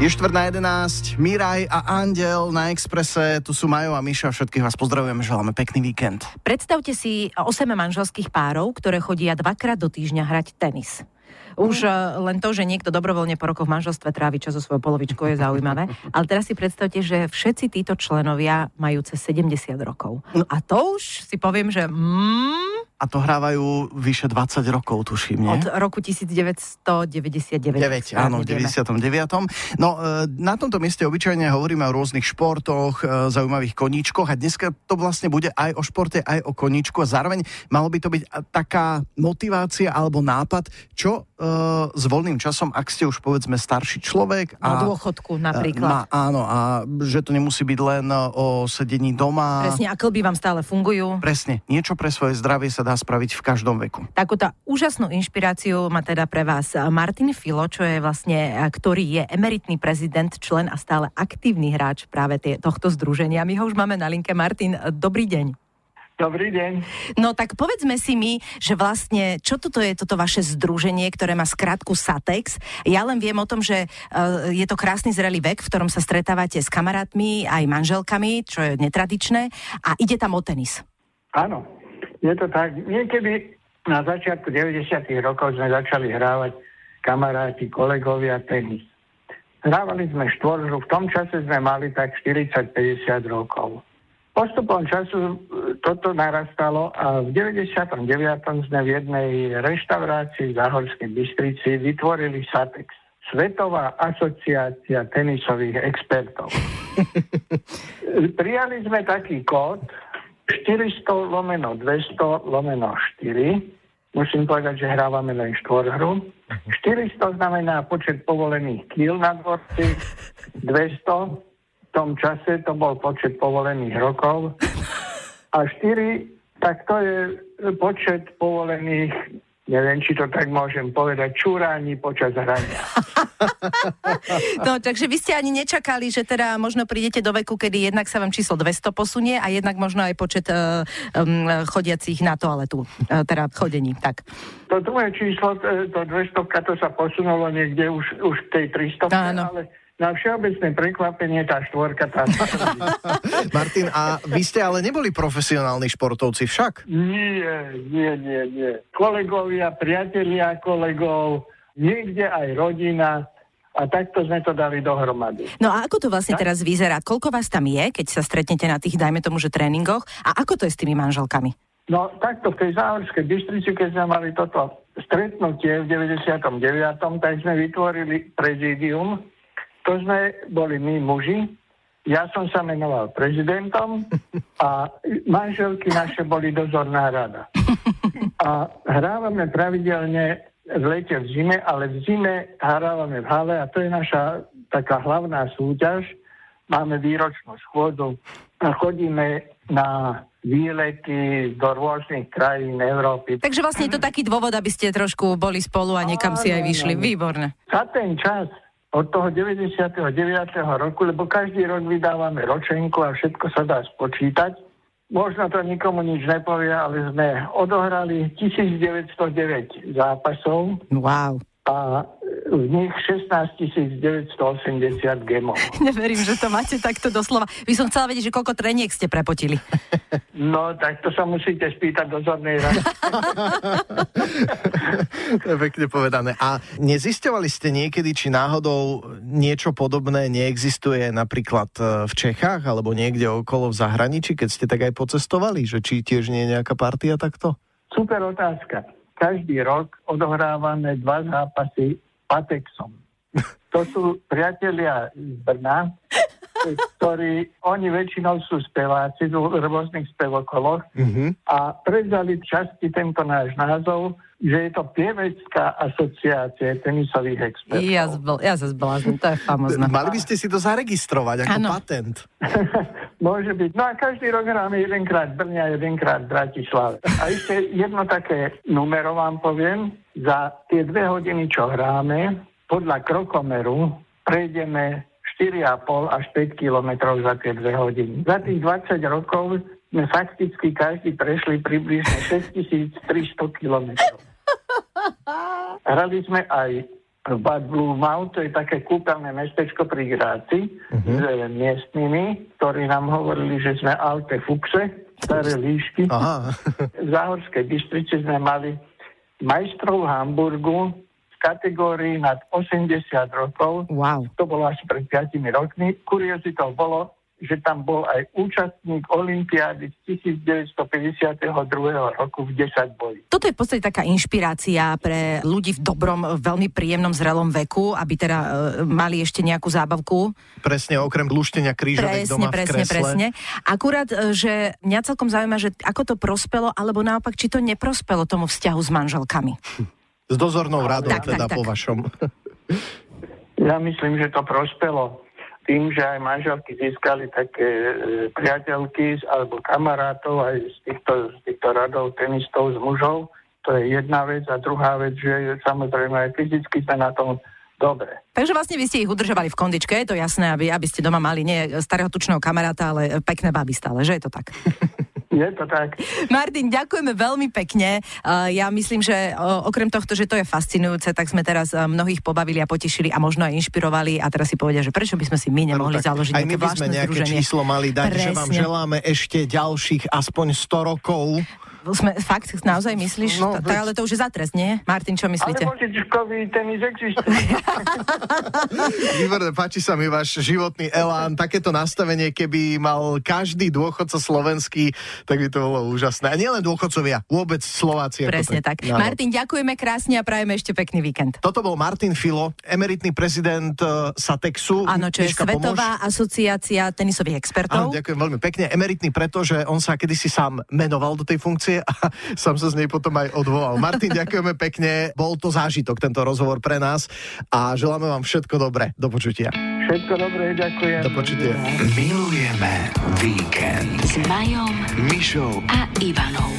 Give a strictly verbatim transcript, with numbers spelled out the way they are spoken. Je štvrt na jedenásť, Miraj a Andiel na Exprese, tu sú Majo a Miša, všetkých vás pozdravujeme, želáme pekný víkend. Predstavte si osem manželských párov, ktoré chodia dvakrát do týždňa hrať tenis. Už len to, že niekto dobrovoľne po rokoch v manželstve trávi čas so svojou polovičkou, je zaujímavé. Ale teraz si predstavte, že všetci títo členovia majú cez sedemdesiat rokov. A to už si poviem, že... Mm, a to hrávajú vyše dvadsať rokov, tuším, nie? Od roku devätnásťstodeväťdesiatdeväť. deväť, áno, v deväťdesiatom deviatom. No, na tomto mieste obyčajne hovoríme o rôznych športoch, zaujímavých koníčkoch a dneska to vlastne bude aj o športe, aj o koníčku a zároveň malo by to byť taká motivácia alebo nápad, čo s voľným časom, ak ste už povedzme starší človek. A, na dôchodku napríklad. A, áno, a že to nemusí byť len o sedení doma. Presne, a klby vám stále fungujú. Presne, niečo pre svoje zdravie sa dá spraviť v každom veku. Takúto úžasnú inšpiráciu má teda pre vás Martin Filo, čo je vlastne, ktorý je emeritný prezident, člen a stále aktívny hráč práve tie, tohto združenia. My ho už máme na linke. Martin, dobrý deň. Dobrý deň. No tak povedzme si mi, že vlastne, čo toto je toto vaše združenie, ktoré má skratku SATEX. Ja len viem o tom, že je to krásny zrelý vek, v ktorom sa stretávate s kamarátmi, aj manželkami, čo je netradičné, a ide tam o tenis. Áno, je to tak. Niekedy na začiatku deväťdesiatych rokov sme začali hrávať kamaráti, kolegovia, tenis. Hrávali sme štvorhru, v tom čase sme mali tak štyridsať päťdesiat rokov. Postupom času toto narastalo a v deväťdesiatom deviatom sme v jednej reštaurácii v Záhorskej Bystrici vytvorili SATEX, Svetová asociácia tenisových expertov. Prijali sme taký kód štyristo lomeno dvesto lomeno štyri. Musím povedať, že hrávame len štvorhru. štyristo znamená počet povolených kíl na dvorci, dvesto v tom čase to bol počet povolených rokov a štyri, tak to je počet povolených, neviem, či to tak môžem povedať, čúrání počas hrania. No, takže vy ste ani nečakali, že teda možno prídete do veku, kedy jednak sa vám číslo dvesto posunie a jednak možno aj počet uh, um, chodiacich na toaletu, uh, teda chodení, tak. To tvoje číslo, to dvesto, to sa posunulo niekde už, už k tej tristo, ale... Na všeobecné prekvapenie tá štvorka tá... Martin, a vy ste ale neboli profesionálni športovci však? Nie, nie, nie, nie. Kolegovia, priatelia kolegov, niekde aj rodina a takto sme to dali dohromady. No a ako to vlastne teraz vyzerá? Koľko vás tam je, keď sa stretnete na tých, dajme tomu, že tréningoch? A ako to je s tými manželkami? No takto, v tej Záhorskej Bystrici, keď sme mali toto stretnutie v deväťdesiatom deviatom, tak sme vytvorili prezidium. To sme boli my muži, ja som sa menoval prezidentom a manželky naše boli dozorná rada. A hrávame pravidelne v lete, v zime, ale v zime hrávame v hale a to je naša taká hlavná súťaž. Máme výročnú schôdzu a chodíme na výlety do rôznych krajín Európy. Takže vlastne je to taký dôvod, aby ste trošku boli spolu a niekam si aj vyšli. Výborné. Za ten čas od toho deväťdesiateho deviateho roku, lebo každý rok vydávame ročenku a všetko sa dá spočítať. Možno to nikomu nič nepovie, ale sme odohrali tisícdeväťstodeväť zápasov. Wow. A v nich šestnásťtisícdeväťstoosemdesiat gemov. Neverím, že to máte takto doslova. Vy som chcela vedieť, že koľko treniek ste prepotili. No, tak to sa musíte spýtať dozornej rady. To je pekne povedané. A nezisťovali ste niekedy, či náhodou niečo podobné neexistuje napríklad v Čechách alebo niekde okolo v zahraničí, keď ste tak aj pocestovali, že či tiež nie je nejaká partia takto? Super otázka. Každý rok odohrávame dva zápasy Patexom. To sú priatelia z Brna, ktorí, oni väčšinou sú speváci v rôznych spevokoloch mm-hmm. a prevzali časti tento náš názov, že je to Pievecká asociácia tenisových expertov. Ja, zbl- ja sa zblázním, to je famozná. Mali by ste si to zaregistrovať ako ano. Patent. Môže byť. No a každý rok hráme jedenkrát Brne a jedenkrát Bratislave. A ešte jedno také numero vám poviem. Za tie dve hodiny, čo hráme, podľa krokomeru prejdeme štyri a pol až päť kilometrov za tie dve hodiny. Za tých dvadsať rokov sme fakticky každý prešli približne šesťtisíctristo kilometrov. Hrali sme aj v Bad Blumau, to je také kúpeľné mestečko pri Gráci, uh-huh. s e, miestnymi, ktorí nám hovorili, že sme alte fukse, staré líšky. Aha. V Záhorskej Bystrici sme mali majstrov Hamburgu v kategórii nad osemdesiat rokov. Wow. To bolo asi pred piatimi rokmi. Kuriozitou bolo, že tam bol aj účastník olympiády z tisícdeväťstopäťdesiatdva roku v desať boji. Toto je v podstate taká inšpirácia pre ľudí v dobrom, veľmi príjemnom, zrelom veku, aby teda e, mali ešte nejakú zábavku. Presne, okrem lúštenia krížovek doma presne, v kresle. Presne, presne. Akurát, že mňa celkom zaujíma, že ako to prospelo, alebo naopak, či to neprospelo tomu vzťahu s manželkami. S dozornou radou tak, teda tak, po tak. Vašom. Ja myslím, že to prospelo. Tým, že aj manželky získali také e, priateľky alebo kamarátov aj z týchto, z týchto radov tenistov, z mužov, to je jedna vec. A druhá vec, že samozrejme aj fyzicky sa na tom dobre. Takže vlastne vy ste ich udržovali v kondičke, je to jasné, aby, aby ste doma mali nie starého tučného kamaráta, ale pekné baby stále, že je to tak? Je to tak. Martin, ďakujeme veľmi pekne. Uh, ja myslím, že uh, okrem tohto, že to je fascinujúce, tak sme teraz uh, mnohých pobavili a potešili a možno aj inšpirovali a teraz si povedia, že prečo by sme si my nemohli no, založiť nejaké vlastné združenie. Aj my by sme nejaké združenie. Číslo mali dať, presne. Že vám želáme ešte ďalších aspoň sto rokov. Sme, fakt, naozaj myslíš? No, to, ale to už je za trest, nie? Martin, čo myslíte? Ale političkový tenis existuje. Výborné, páči sa mi váš životný elán. Takéto nastavenie, keby mal každý dôchodca slovenský, tak by to bolo úžasné. A nielen dôchodcovia, vôbec Slováci. Presne tak. tak. Martin, ďakujeme krásne a prajeme ešte pekný víkend. Toto bol Martin Filo, emeritný prezident SATEXu. Áno, čo je Miška Svetová Pomož. Asociácia tenisových expertov. Áno, ďakujem veľmi pekne. Emeritný preto, že on sa kedysi sám menoval do tej funkcie a som sa z nej potom aj odvolal. Martin, ďakujeme pekne. Bol to zážitok, tento rozhovor pre nás a želáme vám všetko dobré. Do počutia. Všetko dobré, ďakujem. Do počutia. Milujeme víkend s Majom, Mišou a Ivanou.